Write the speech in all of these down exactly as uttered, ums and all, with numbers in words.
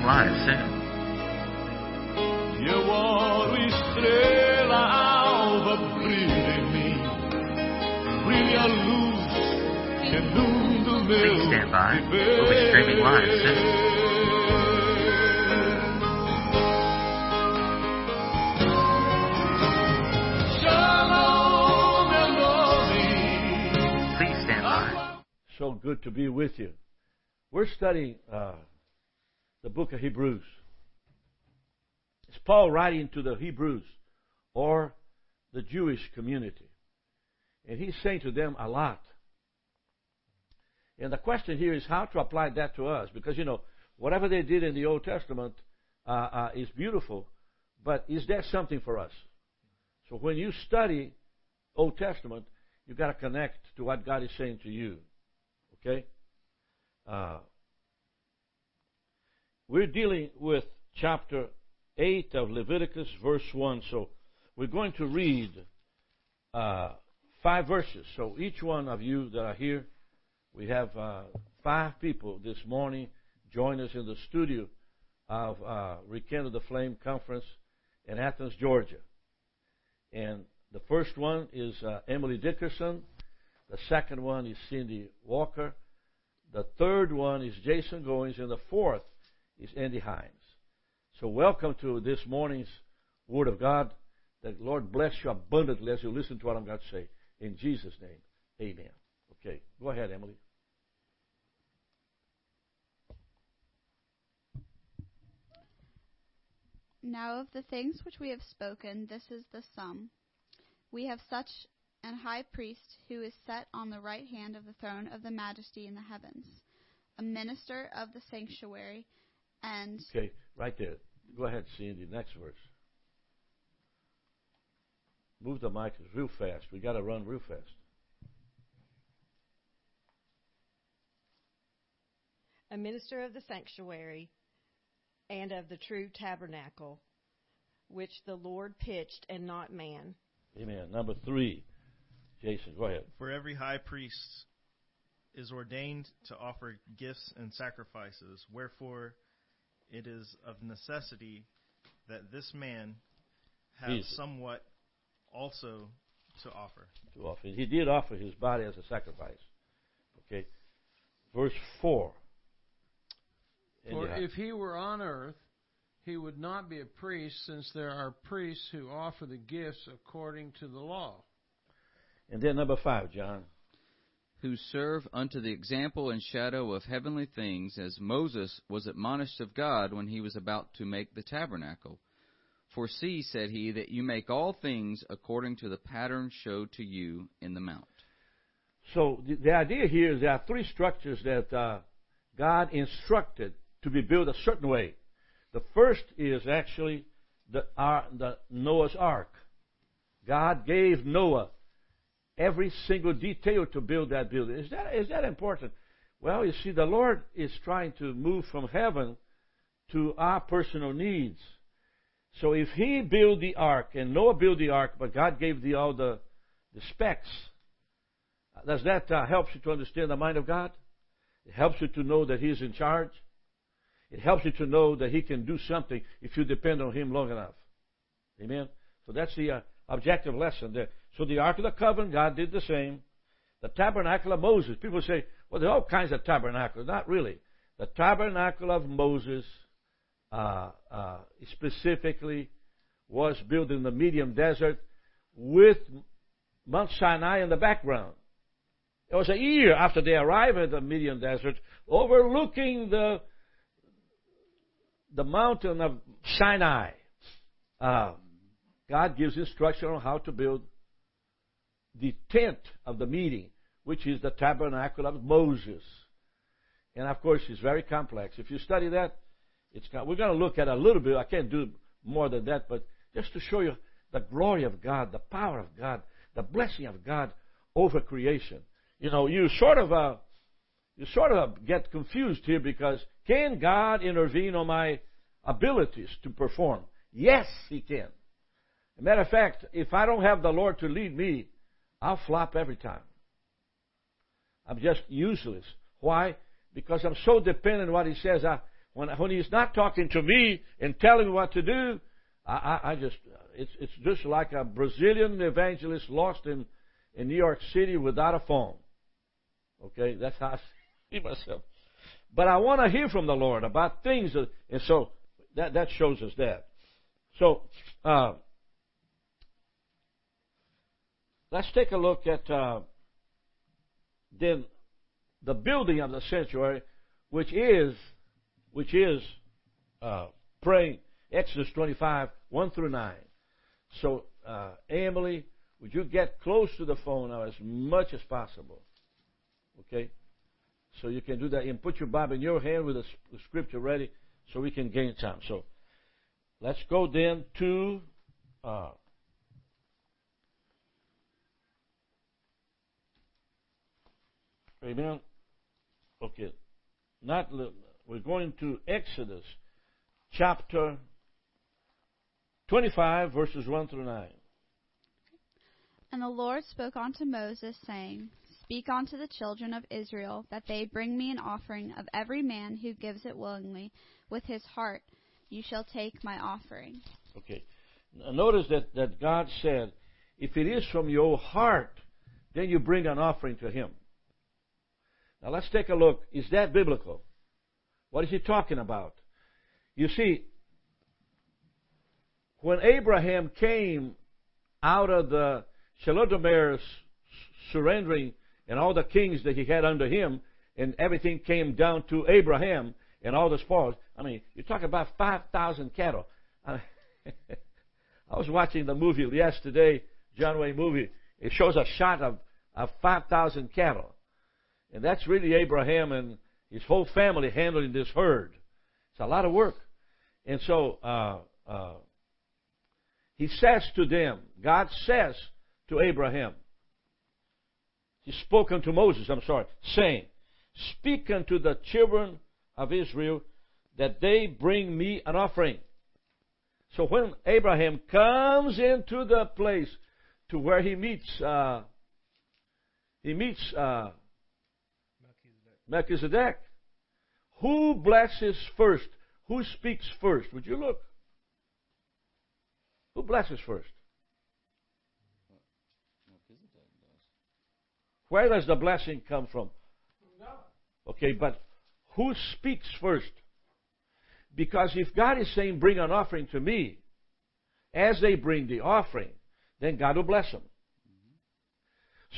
same life, same. Eu oro, estrela alva, brilha em mim, brilha a luz que é do meu viver. Please stand by over streaming live, same. So good to be with you. We're studying uh, the book of Hebrews. It's Paul writing to the Hebrews, or the Jewish community. And he's saying to them a lot. And the question here is how to apply that to us. Because, you know, whatever they did in the Old Testament uh, uh, is beautiful, but is there something for us? So when you study Old Testament, you've got to connect to what God is saying to you. Okay? Uh, we're dealing with chapter eight of Leviticus, verse one. So we're going to read uh, five verses. So each one of you that are here, we have uh, five people this morning join us in the studio of uh, Rekindle the Flame Conference in Athens, Georgia. And the first one is uh, Emily Dickerson. The second one is Cindy Walker. The third one is Jason Goins. And the fourth is Andy Hines. So welcome to this morning's Word of God. That the Lord bless you abundantly as you listen to what I'm going to say. In Jesus' name, amen. Okay, go ahead, Emily. Now of the things which we have spoken, this is the sum. We have such and high priest who is set on the right hand of the throne of the majesty in the heavens, a minister of the sanctuary, and... Okay, right there. Go ahead, Cindy, next verse. Move the mic real fast. We got to run real fast. A minister of the sanctuary and of the true tabernacle, which the Lord pitched and not man. Amen. Number three. Jason, go ahead. For every high priest is ordained to offer gifts and sacrifices, wherefore it is of necessity that this man have Jesus. somewhat also to offer. To offer. He did offer his body as a sacrifice. Okay. Verse four. For Indiana. If he were on earth, he would not be a priest, since there are priests who offer the gifts according to the law. And then number five, John. Who serve unto the example and shadow of heavenly things, as Moses was admonished of God when he was about to make the tabernacle. For see, said he, that you make all things according to the pattern showed to you in the mount. So the, the idea here is there are three structures that uh, God instructed to be built a certain way. The first is actually the, uh, the Noah's Ark. God gave Noah every single detail to build that building. Is that is that important? Well, you see, the Lord is trying to move from heaven to our personal needs. So if he built the ark and Noah built the ark, but God gave the, all the, the specs, does that uh, help you to understand the mind of God? It helps you to know that he's in charge. It helps you to know that he can do something if you depend on him long enough. Amen? So that's the uh, objective lesson there. So the Ark of the Covenant, God did the same. The Tabernacle of Moses. People say, well, there are all kinds of tabernacles. Not really. The Tabernacle of Moses uh, uh, specifically was built in the Medium Desert with Mount Sinai in the background. It was a year after they arrived at the Medium Desert, overlooking the the mountain of Sinai. Uh, God gives instruction on how to build the tent of the meeting, which is the tabernacle of Moses. And of course, it's very complex. If you study that, it's we're going to look at a little bit. I can't do more than that, but just to show you the glory of God, the power of God, the blessing of God over creation. You know, you sort of uh, you sort of get confused here because can God intervene on my abilities to perform? Yes, he can. As a matter of fact, if I don't have the Lord to lead me, I'll flop every time. I'm just useless. Why? Because I'm so dependent on what he says. I, When, when he's not talking to me and telling me what to do, I, I, I just, it's, it's just like a Brazilian evangelist lost in, in New York City without a phone. Okay, that's how I see myself. But I want to hear from the Lord about things, that, and so that, that shows us that. So, uh, let's take a look at uh, then the building of the sanctuary, which is which is uh, praying. Exodus twenty-five one through nine. So, uh, Emily, would you get close to the phone now as much as possible? Okay, so you can do that and put your Bible in your hand with the scripture ready, so we can gain time. So, let's go then to. Uh, Amen. Okay. Not we're going to Exodus chapter twenty-five, verses one through nine. And the Lord spoke unto Moses, saying, Speak unto the children of Israel, that they bring me an offering of every man who gives it willingly with his heart. You shall take my offering. Okay. Notice that, that God said, if it is from your heart, then you bring an offering to him. Now let's take a look. Is that biblical? What is he talking about? You see, when Abraham came out of the Shelodomer's surrendering and all the kings that he had under him, and everything came down to Abraham and all the spoils. I mean, you talk about five thousand cattle. I was watching the movie yesterday, John Wayne movie. It shows a shot of, of five thousand cattle. And that's really Abraham and his whole family handling this herd. It's a lot of work. And so uh, uh, he says to them, God says to Abraham, he spoke unto Moses, I'm sorry, saying, Speak unto the children of Israel that they bring me an offering. So when Abraham comes into the place to where he meets, uh, he meets, uh, Melchizedek. Who blesses first? Who speaks first? Would you look? Who blesses first? Where does the blessing come from? Okay, but who speaks first? Because if God is saying, bring an offering to me, as they bring the offering, then God will bless them.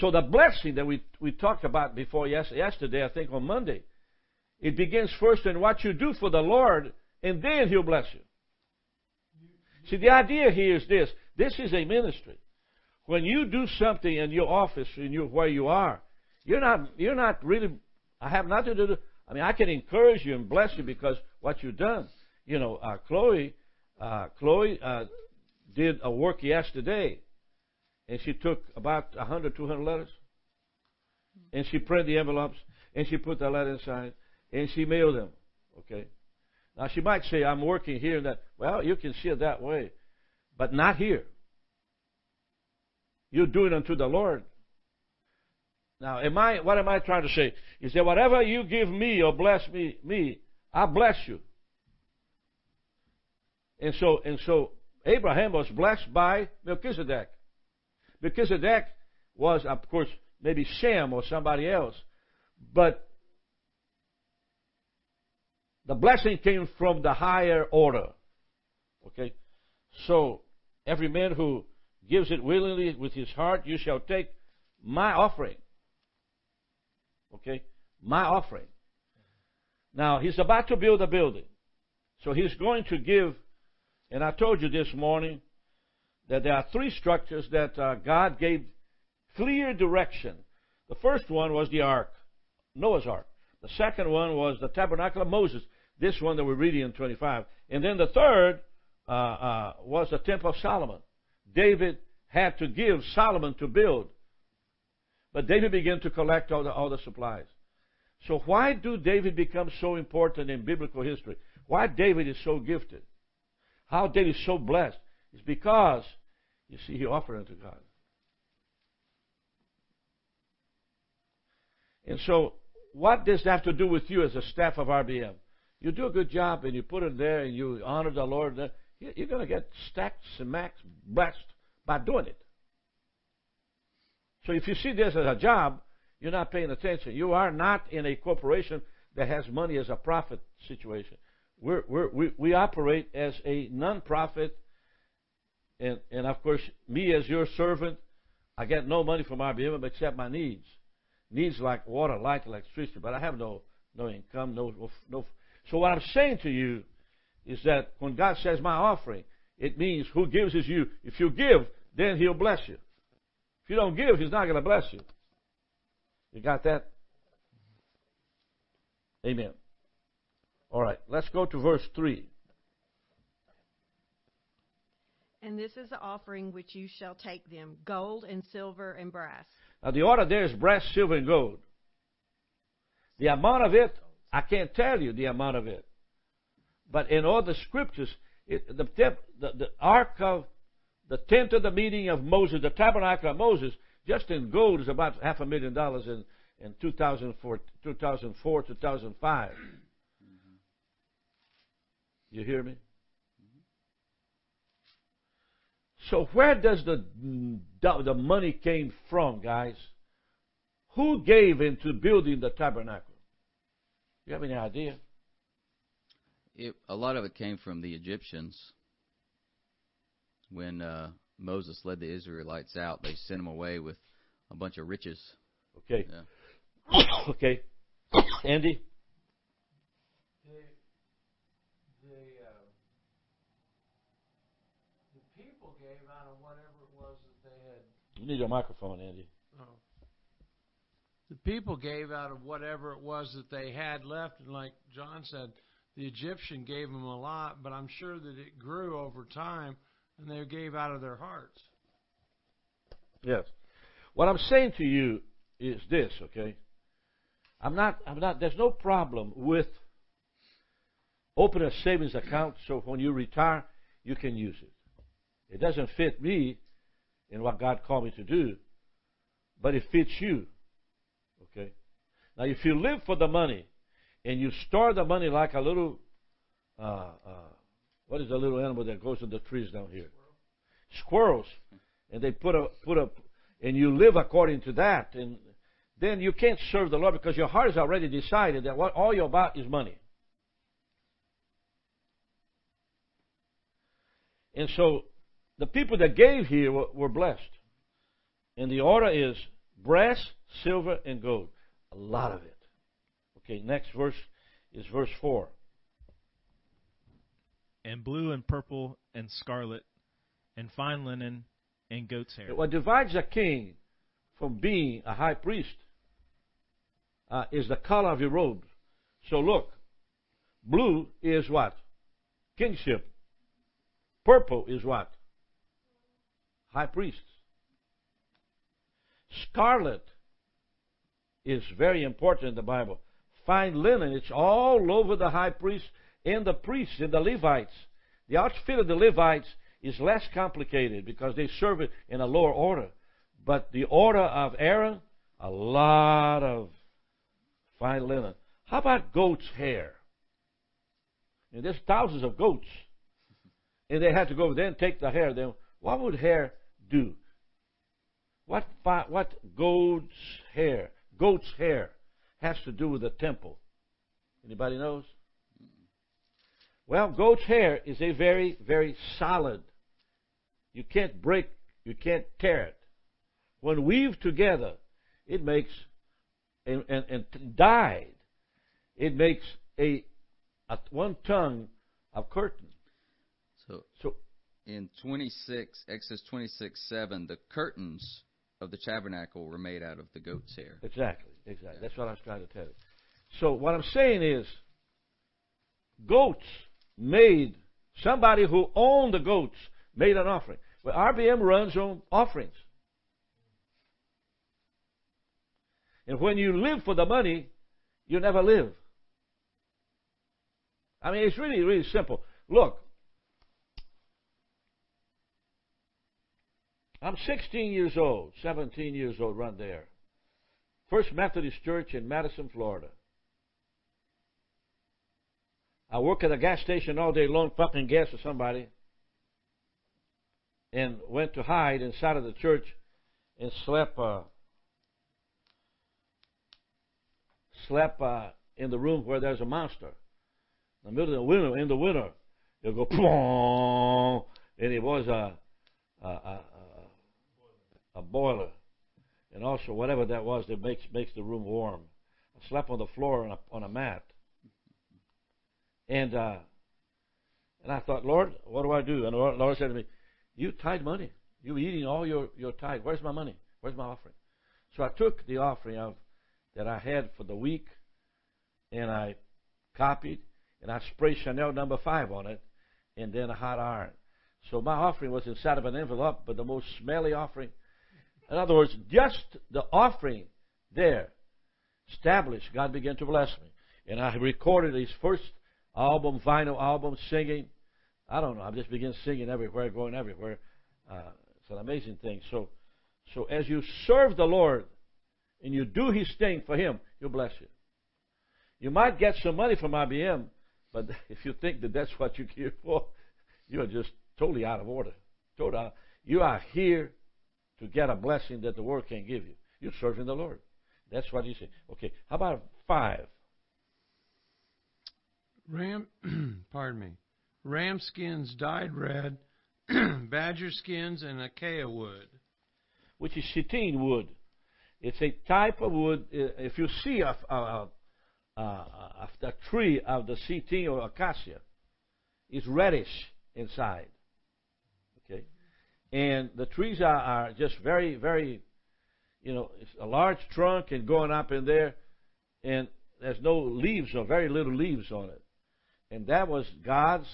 So the blessing that we we talked about before yes, yesterday, I think on Monday, it begins first in what you do for the Lord, and then He'll bless you. See, the idea here is this. This is a ministry. When you do something in your office, in your, where you are, you're not you're not really, I have nothing to do. I mean, I can encourage you and bless you because what you've done. You know, uh, Chloe, uh, Chloe uh, did a work yesterday. And she took about one hundred, two hundred letters. And she printed the envelopes. And she put the letter inside. And she mailed them. Okay. Now, she might say, I'm working here and that. Well, you can see it that way. But not here. You're doing unto the Lord. Now, am I? What am I trying to say? Is that whatever you give me or bless me, me, I bless you. And so, and so Abraham was blessed by Melchizedek. Melchizedek was, of course, maybe Shem or somebody else. But the blessing came from the higher order. Okay? So, every man who gives it willingly with his heart, you shall take my offering. Okay? My offering. Now, he's about to build a building. So, he's going to give, and I told you this morning, that there are three structures that uh, God gave clear direction. The first one was the ark, Noah's ark. The second one was the tabernacle of Moses, this one that we're reading in twenty-five. And then the third uh, uh, was the temple of Solomon. David had to give Solomon to build. But David began to collect all the, all the supplies. So why do David become so important in biblical history? Why David is so gifted? How David is so blessed? It's because you see, he offered unto God. And so, what does that have to do with you as a staff of R B M? You do a good job and you put it there and you honor the Lord, you're going to get stacked, smacked, blessed by doing it. So if you see this as a job, you're not paying attention. You are not in a corporation that has money as a profit situation. We're, we're, we we operate as a non-profit, and, and of course, me as your servant, I get no money from R B M except my needs. Needs like water, light, electricity, but I have no no income, no no. So what I'm saying to you is that when God says my offering, it means who gives is you. If you give, then He'll bless you. If you don't give, He's not going to bless you. You got that? Amen. All right, let's go to verse three. And this is the offering which you shall take them, gold and silver and brass. Now, the order there is brass, silver, and gold. The amount of it, I can't tell you the amount of it. But in all the scriptures, it, the, the, the ark of the tent of the meeting of Moses, the tabernacle of Moses, just in gold is about half a million dollars in, in two thousand four, two thousand five. You hear me? So where does the, the money came from, guys? Who gave into building the tabernacle? You have any idea? It, a lot of it came from the Egyptians. When uh, Moses led the Israelites out, they sent them away with a bunch of riches. Okay. Yeah. Okay. Andy? You need a microphone, Andy. Oh. The people gave out of whatever it was that they had left, and like John said, the Egyptian gave them a lot, but I'm sure that it grew over time, and they gave out of their hearts. Yes. What I'm saying to you is this, okay? I'm not. I'm not. There's no problem with opening a savings account, so when you retire, you can use it. It doesn't fit me and what God called me to do, but it fits you, okay? Now, if you live for the money and you store the money like a little, uh, uh, what is the little animal that goes in the trees down here? Squirrels, and they put a put a, and you live according to that, and then you can't serve the Lord because your heart has already decided that what all you're about is money. And so the people that gave here were, were blessed. And the order is brass, silver, and gold. A lot of it. Okay, next verse is verse four. And blue and purple and scarlet and fine linen and goat's hair. What divides a king from being a high priest uh, is the color of your robe. So look, blue is what? Kingship. Purple is what? High priests. Scarlet is very important in the Bible. Fine linen, it's all over the high priest and the priests and the Levites. The outfit of the Levites is less complicated because they serve it in a lower order. But the order of Aaron, a lot of fine linen. How about goat's hair? And there's thousands of goats. And they had to go there and take the hair. Then what would hair do? What what goat's hair, goat's hair, has to do with the temple? Anybody knows? Well, goat's hair is a very, very solid. You can't break, you can't tear it. When weaved together, it makes and, and, and dyed, it makes a, a one tongue of curtain. So so. In twenty-six, Exodus twenty-six seven, the curtains of the tabernacle were made out of the goat's hair. Exactly, exactly. That's what I was trying to tell you. So what I'm saying is, goats made, somebody who owned the goats made an offering. Well, R B M runs on offerings. And when you live for the money, you never live. I mean, it's really, really simple. Look. I'm sixteen years old, seventeen years old, run there. First Methodist Church in Madison, Florida. I work at a gas station all day long pumping gas for somebody, and went to hide inside of the church and slept uh, slept uh, in the room where there's a monster. In the middle of the winter, in the winter, it'll go plong, and it was a a, a a boiler, and also whatever that was that makes makes the room warm. I slept on the floor on a, on a mat. And uh, and I thought, Lord, what do I do? And the Lord said to me, you tithe money. You were eating all your, your tithe. Where's my money? Where's my offering? So I took the offering of that I had for the week, and I copied, and I sprayed Chanel number five on it, and then a hot iron. So my offering was inside of an envelope, but the most smelly offering. In other words, just the offering there established, God began to bless me. And I recorded his first album, vinyl album, singing. I don't know. I just began singing everywhere, going everywhere. Uh, it's an amazing thing. So, so as you serve the Lord and you do His thing for Him, He'll bless you. You might get some money from I B M, but if you think that that's what you're here for, you are just totally out of order. Totally out. You are here to get a blessing that the world can't give you. You're serving the Lord. That's what you say. Okay. How about five? Ram, pardon me. Ram skins dyed red, badger skins, and acacia wood, which is chitin wood. It's a type of wood. If you see a, a, a, a, a tree of the chitin or acacia, it's reddish inside. Okay, and the trees are, are just very, very, you know, it's a large trunk and going up in there, and there's no leaves or very little leaves on it. And that was God's.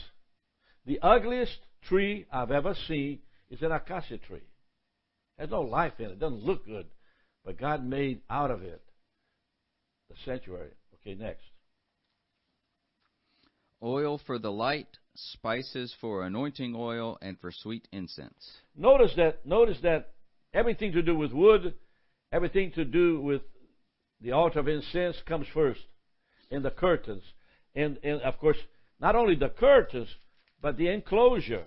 The ugliest tree I've ever seen is an acacia tree. There's no life in it. It doesn't look good. But God made out of it the sanctuary. Okay, next. Oil for the light, spices for anointing oil, and for sweet incense. Notice that, notice that everything to do with wood, everything to do with the altar of incense comes first, and the curtains. And, and, of course, not only the curtains, but the enclosure.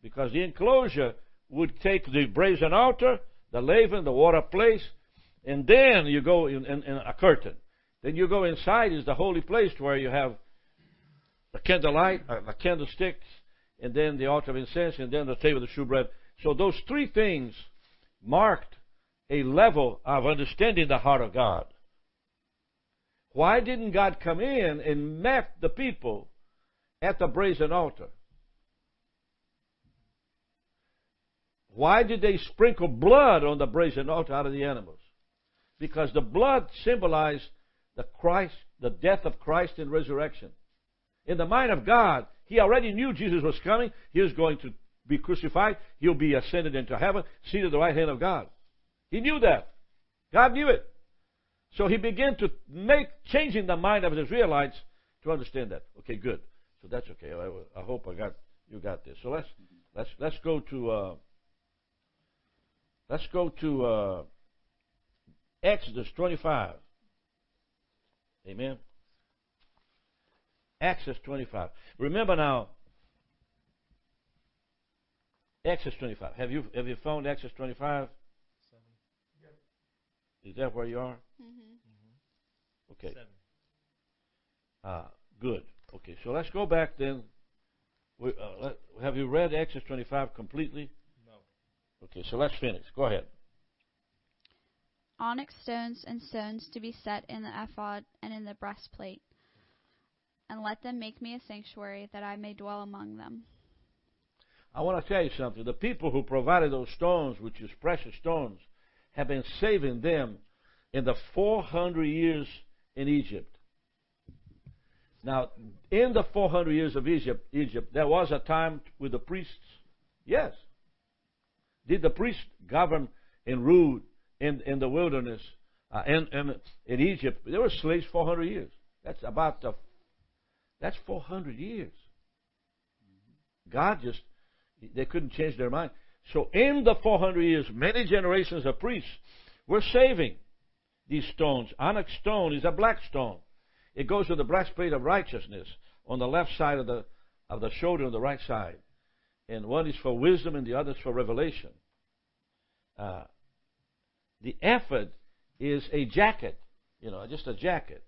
Because the enclosure would take the brazen altar, the laven, the water place, and then you go in, in, in a curtain. Then you go inside is the holy place where you have the candlelight, uh, the candlesticks, and then the altar of incense, and then the table of the shewbread. So those three things marked a level of understanding the heart of God. Why didn't God come in and met the people at the brazen altar? Why did they sprinkle blood on the brazen altar out of the animals? Because the blood symbolized the Christ, the death of Christ and resurrection. In the mind of God, He already knew Jesus was coming. He was going to be crucified. He'll be ascended into heaven, seated at the right hand of God. He knew that. God knew it. So He began to make, changing the mind of the Israelites to understand that. Okay, good. So that's okay. I, I hope I got you got this. So let's let's let's go to uh, let's go to uh, Exodus twenty-five. Amen. Exodus twenty-five. Remember now. Exodus twenty-five. Have you have you found Exodus twenty-five? Is that where you are? Mm-hmm. Okay. Seven. Uh, good. Okay, so let's go back then. We, uh, let, have you read Exodus twenty-five completely? No. Okay, so let's finish. Go ahead. Onyx stones and stones to be set in the ephod and in the breastplate. And let them make me a sanctuary that I may dwell among them. I want to tell you something. The people who provided those stones, which is precious stones, have been saving them in the four hundred years in Egypt. Now, in the four hundred years of Egypt, Egypt, there was a time with the priests. Yes. Did the priests govern and rule in, in the wilderness uh, and, and in Egypt? They were slaves four hundred years. That's about the, that's four hundred years. God just, they couldn't change their mind. So in the four hundred years, many generations of priests were saving these stones. Onyx stone is a black stone. It goes to the breastplate of righteousness. on the left side of the of the shoulder on the right side. And one is for wisdom and the other is for revelation. Uh, the ephod is a jacket, you know, just a jacket.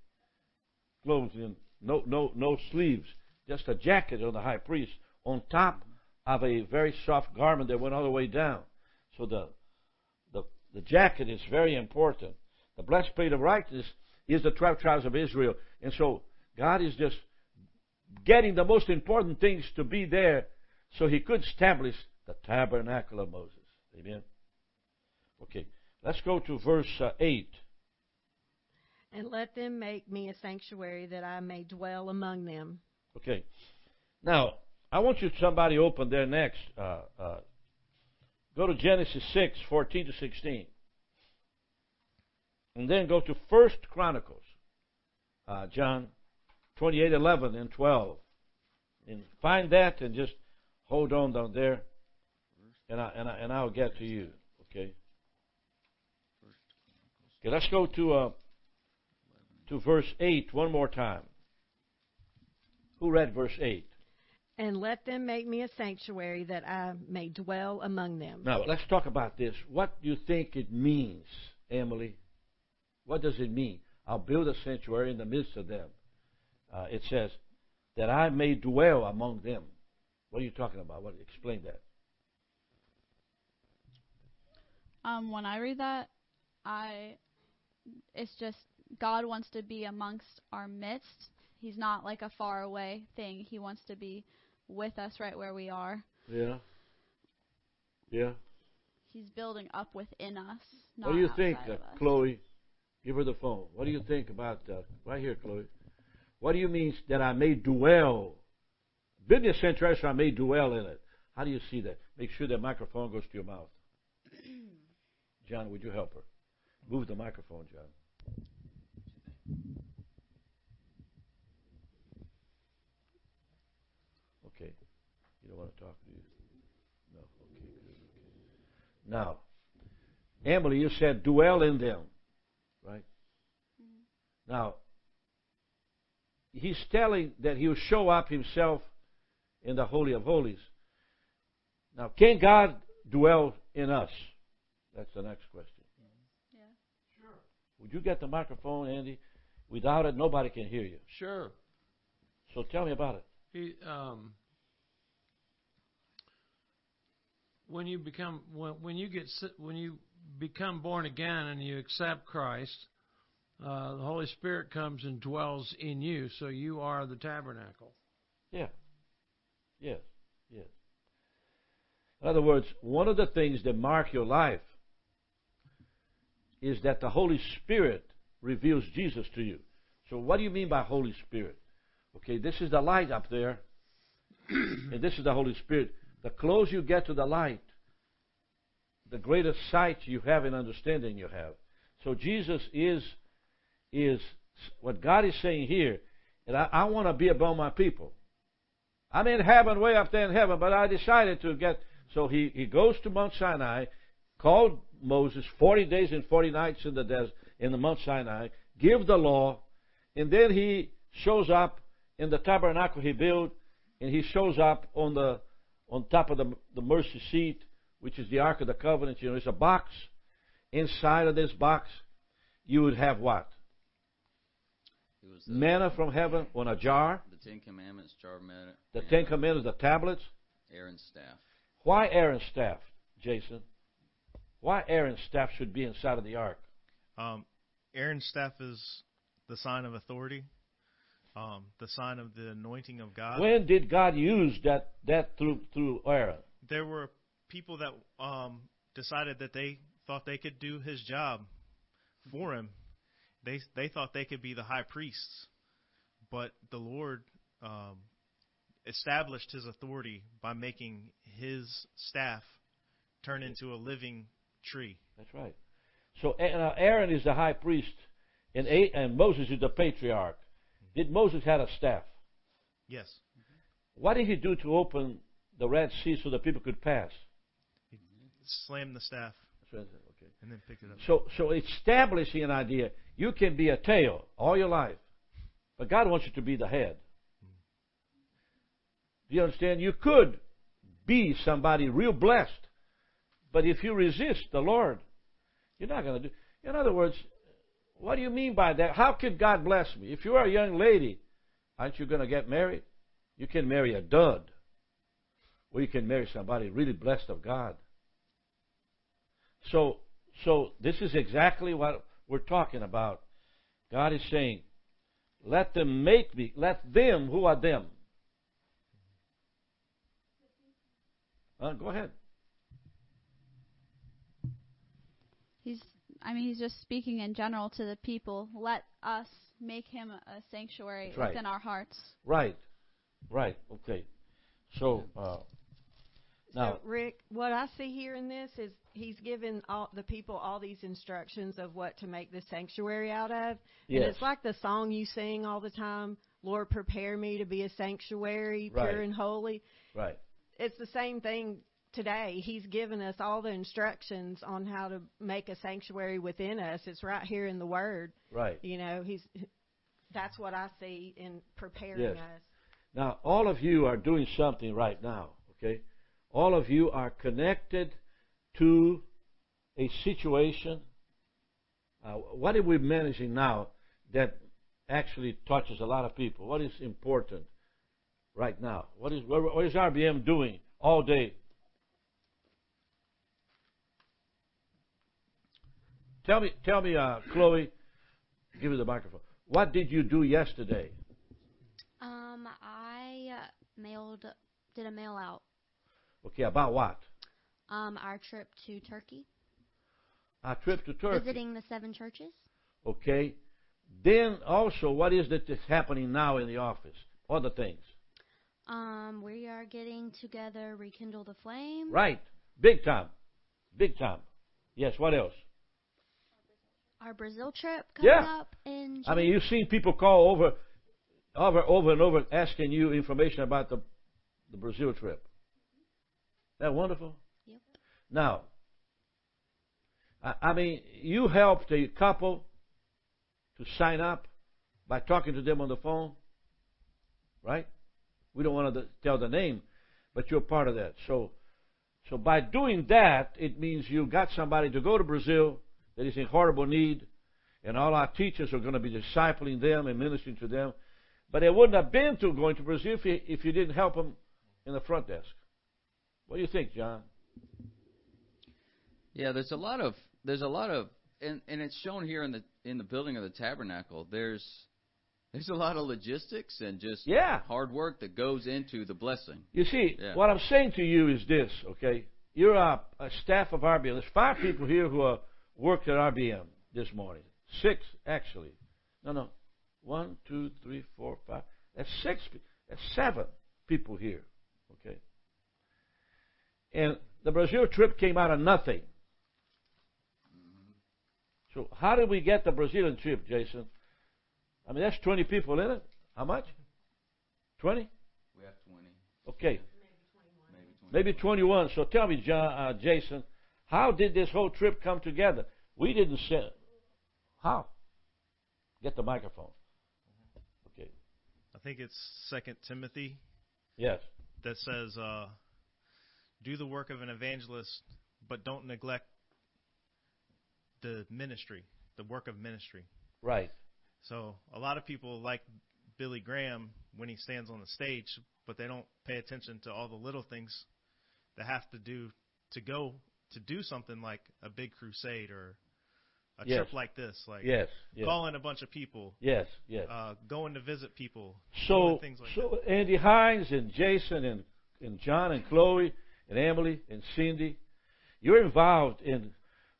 Clothed in no no no sleeves, just a jacket on the high priest on top of a very soft garment that went all the way down. So the the the jacket is very important. The breastplate of righteousness is the twelve tribes of Israel. And so God is just getting the most important things to be there so he could establish the tabernacle of Moses. Amen. Okay, let's go to verse uh, eight. And let them make me a sanctuary that I may dwell among them. Okay. Now, I want you to somebody open there next. Uh, uh, go to Genesis six, fourteen to sixteen. And then go to First Chronicles, uh, John twenty-eight, eleven, and twelve. And find that and just hold on down there, and, I, and, I, and I'll get to you. Okay? Okay, let's go to... Uh, to verse eight one more time. Who read verse eight? And let them make me a sanctuary that I may dwell among them. Now, let's talk about this. What do you think it means, Emily? What does it mean? I'll build a sanctuary in the midst of them. Uh, it says, that I may dwell among them. What are you talking about? What? Explain that. Um, when I read that, I it's just God wants to be amongst our midst. He's not like a faraway thing. He wants to be with us right where we are. Yeah. Yeah. He's building up within us. Not what do you think, uh, Chloe? Give her the phone. What do you think about, uh, right here, Chloe? What do you mean that I may dwell? Business interest, I may dwell in it. How do you see that? Make sure that microphone goes to your mouth. John, would you help her? Move the microphone, John. Okay. You don't want to talk to you? No. Okay. Good. Now, Emily, you said dwell in them, right? Mm-hmm. Now, he's telling that he'll show up himself in the Holy of Holies. Now, can God dwell in us? That's the next question. Yeah. Sure. Would you get the microphone, Andy? Without it, nobody can hear you. Sure. So tell me about it. He, um, when you become when, when you get when you become born again and you accept Christ, uh, the Holy Spirit comes and dwells in you. So you are the tabernacle. Yeah. Yes. Yes. In other words, one of the things that mark your life is that the Holy Spirit reveals Jesus to you. So what do you mean by Holy Spirit? Okay, this is the light up there, and this is the Holy Spirit. The closer you get to the light, the greater sight you have and understanding you have. So Jesus is is what God is saying here, and I, I want to be about my people. I'm in heaven, way up there in heaven, but I decided to get... So he, he goes to Mount Sinai, called Moses forty days and forty nights in the desert, in the Mount Sinai, give the law, and then he shows up in the tabernacle he built, and he shows up on the on top of the, the mercy seat, which is the Ark of the Covenant. You know, it's a box. Inside of this box, you would have what? It was manna from heaven on a jar. The Ten Commandments, jar of manna. The Ten Commandments, the tablets. Aaron's staff. Why Aaron's staff, Jason? Why Aaron's staff should be inside of the Ark? Um, Aaron's staff is the sign of authority, um, the sign of the anointing of God. When did God use that that through through Aaron? There were people that um, decided that they thought they could do his job for him. They they thought they could be the high priests, but the Lord um, established his authority by making his staff turn into a living tree. That's right. So Aaron is the high priest, and and Moses is the patriarch. Did Moses have a staff? Yes. What did he do to open the Red Sea so the people could pass? He slammed the staff. Okay. And then picked it up. So, so establishing an idea, you can be a tail all your life, but God wants you to be the head. Do you understand? You could be somebody real blessed, but if you resist the Lord, you're not going to do. In other words, what do you mean by that? How could God bless me? If you are a young lady, aren't you going to get married? You can marry a dud, or you can marry somebody really blessed of God. So, so this is exactly what we're talking about. God is saying, "Let them make me." Let them, who are them? Uh, go ahead. He's, I mean, he's just speaking in general to the people. Let us make him a sanctuary right. within our hearts. Right, right, okay. So, uh, now, so, Rick, what I see here in this is he's given all the people all these instructions of what to make the sanctuary out of. Yes. And it's like the song you sing all the time, Lord, prepare me to be a sanctuary, right. pure and holy. Right. It's the same thing today. He's given us all the instructions on how to make a sanctuary within us. It's right here in the Word. Right. You know, he's. That's what I see in preparing yes. us. Now, all of you are doing something right now, okay? All of you are connected to a situation. Uh, what are we managing now that actually touches a lot of people? What is important? Right now, what is what is R B M doing all day? Tell me, tell me, uh, Chloe. Give me the microphone. What did you do yesterday? Um, I mailed, did a mail out. Okay, about what? Um, our trip to Turkey. Our trip to Turkey. Visiting the seven churches. Okay, then also, what is that is happening now in the office? Other things. Um, we are getting together, Rekindle the Flame. Right. Big time. Big time. Yes, what else? Our Brazil trip coming yeah. up in June. I mean, you've seen people call over over, over and over asking you information about the, the Brazil trip. Isn't that wonderful? Yep. Now, I, I mean, you helped a couple to sign up by talking to them on the phone, right? We don't want to tell the name, but you're part of that. So so by doing that, it means you got somebody to go to Brazil that is in horrible need, and all our teachers are going to be discipling them and ministering to them. But they wouldn't have been to going to Brazil if you, if you didn't help them in the front desk. What do you think, John? Yeah, there's a lot of there's a lot of and, and it's shown here in the in the building of the tabernacle. There's There's a lot of logistics and just yeah. hard work that goes into the blessing. You see, yeah. what I'm saying to you is this, okay? You're a, a staff of R B M. There's five people here who are, worked at R B M this morning. Six, actually. No, no. One, two, three, four, five. That's six. That's seven people here, okay? And the Brazil trip came out of nothing. So how did we get the Brazilian trip, Jason? I mean, that's twenty people in it. How much? twenty? We have twenty. Okay. Maybe twenty-one. Maybe twenty-one. So tell me, John, uh, Jason, how did this whole trip come together? We didn't send. How? Get the microphone. Okay. I think it's Second Timothy. Yes. That says, uh, do the work of an evangelist, but don't neglect the ministry, the work of ministry. Right. So a lot of people like Billy Graham when he stands on the stage, but they don't pay attention to all the little things that have to do to go to do something like a big crusade or a yes. trip like this, like yes, yes. calling a bunch of people, yes, yes, uh, going to visit people. So, things like so that. Andy Hines and Jason and and John and Chloe and Emily and Cindy, you're involved in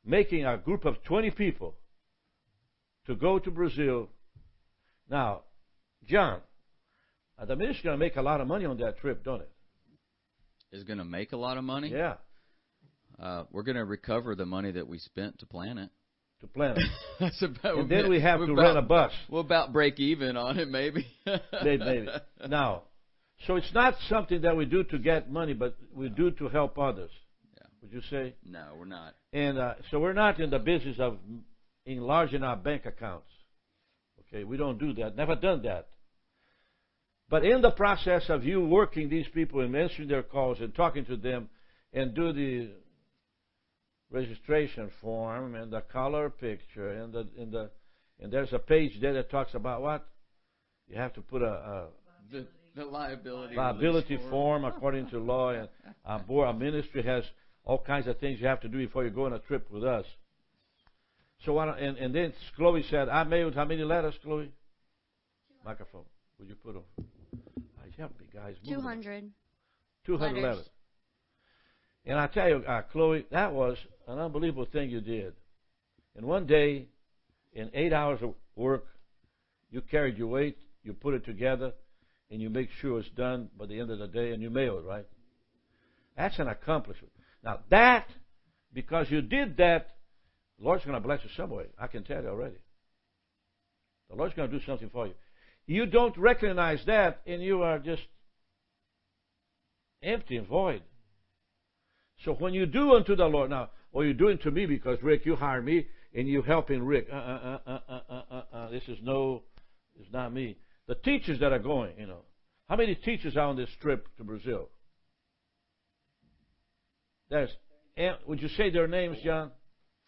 making a group of twenty people to go to Brazil. Now, John, the ministry's going to make a lot of money on that trip, don't it? It's going to make a lot of money? Yeah. Uh, we're going to recover the money that we spent to plan it. To plan it. That's about, and then we have to about, rent a bus. We'll about break even on it, maybe. maybe. Maybe. Now, so it's not something that we do to get money, but we no. do to help others. Yeah. Would you say? No, we're not. And uh, so we're not in the business of enlarging our bank accounts. Okay, we don't do that. Never done that. But in the process of you working these people and answering their calls and talking to them and do the registration form and the color picture and the in the and there's a page there that talks about what? You have to put a, a the, the liability liability form, form according to law, and our board, our ministry has all kinds of things you have to do before you go on a trip with us. So I don't, and, and then Chloe said, I mailed how many letters, Chloe? Microphone. Would you put on? I help me, guys. Two hundred. Two hundred letters. And I tell you, uh, Chloe, that was an unbelievable thing you did. In one day, in eight hours of work, you carried your weight, you put it together, and you make sure it's done by the end of the day, and you mail it, right? That's an accomplishment. Now that, because you did that, the Lord's going to bless you some way. I can tell you already. The Lord's going to do something for you. You don't recognize that, and you are just empty and void. So when you do unto the Lord, now, or you're doing to me because, Rick, you hired me, and you're helping Rick. Uh, uh, uh, uh, uh, uh, uh, this is no, it's not me. The teachers that are going, you know. How many teachers are on this trip to Brazil? There's, would you say their names, John?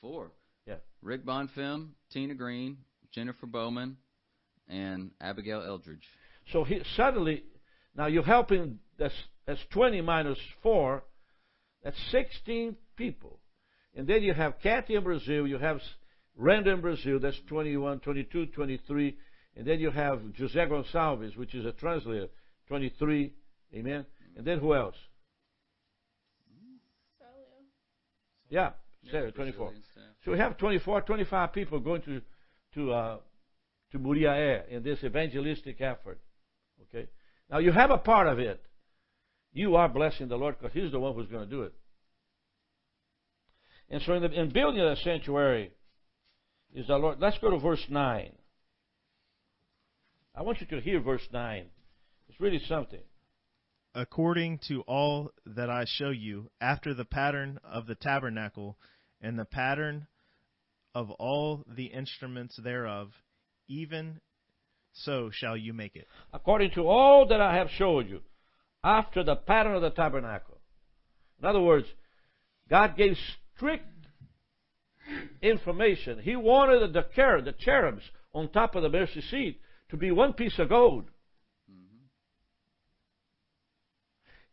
Four. Yeah. Rick Bonfim, Tina Green, Jennifer Bowman, and Abigail Eldridge. So he, suddenly, now you're helping, that's, that's twenty minus four, that's sixteen people. And then you have Kathy in Brazil, you have Randa in Brazil, that's twenty-one, twenty-two, twenty-three. And then you have José Gonçalves, which is a translator, twenty-three. Amen? And then who else? Yeah, Sarah, twenty-four. So we have twenty-four, twenty-five people going to to uh, to Muriaé in this evangelistic effort. Okay. Now you have a part of it. You are blessing the Lord because He's the one who's going to do it. And so in, the, in building the sanctuary is the Lord. Let's go to verse nine. I want you to hear verse nine. It's really something. According to all that I show you, after the pattern of the tabernacle and the pattern of all the instruments thereof, even so shall you make it. According to all that I have showed you, after the pattern of the tabernacle. In other words, God gave strict information. He wanted the cherub, the cherubs on top of the mercy seat to be one piece of gold.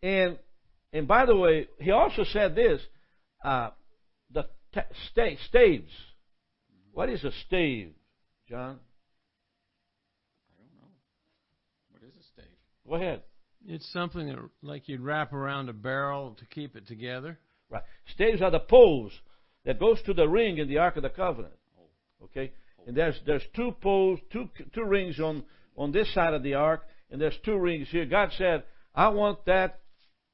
And and by the way, he also said this, uh, the sta staves. What is a stave, John? I don't know. What is a stave? Go ahead. It's something that, like you'd wrap around a barrel to keep it together. Right. Staves are the poles that goes to the ring in the Ark of the Covenant. Okay. And there's there's two poles, two two rings on on this side of the ark, and there's two rings here. God said, I want that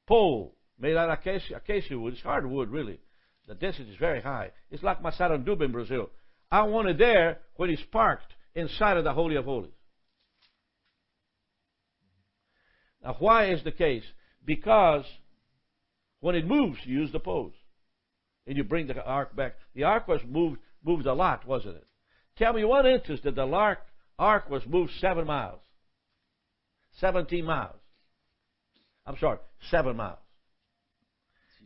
pole made out of acacia, acacia wood. It's hardwood, really. The density is very high. It's like my Saranduba in Brazil. I want it there when it's parked inside of the Holy of Holies. Now, why is the case? Because when it moves, you use the poles. And you bring the ark back. The ark was moved moved a lot, wasn't it? Tell me what inches that the ark, ark was moved seven miles. Seventeen miles. I'm sorry, seven miles.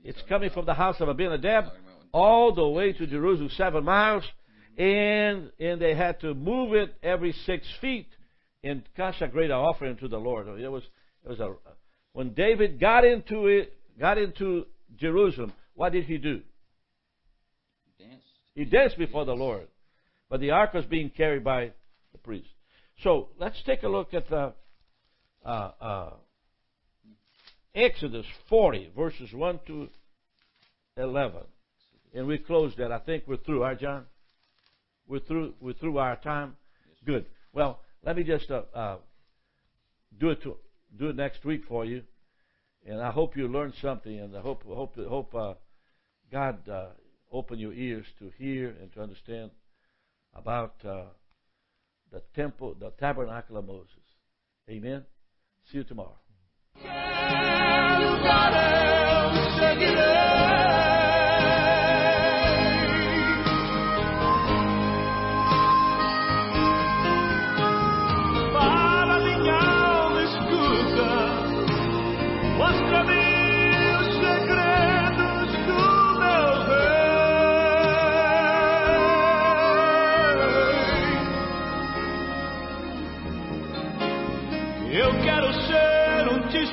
It's coming from the house of Abinadab all the way to Jerusalem, seven miles. And and they had to move it every six feet and consecrate an offering to the Lord. It was it was a when David got into it, got into Jerusalem. What did he do? He danced. He danced before the Lord, but the ark was being carried by the priest. So let's take a look at the. Uh, uh, Exodus forty, verses one to eleven. And we close that. I think we're through, right, John? We're through, we're through our time? Good. Well, let me just uh, uh, do, it to, do it next week for you. And I hope you learned something. And I hope, hope, hope uh, God uh, open your ears to hear and to understand about uh, the temple, the tabernacle of Moses. Amen? See you tomorrow. Quero lugar, eu seguirei. Para minha alma escura. Eu quero ser um testemunho.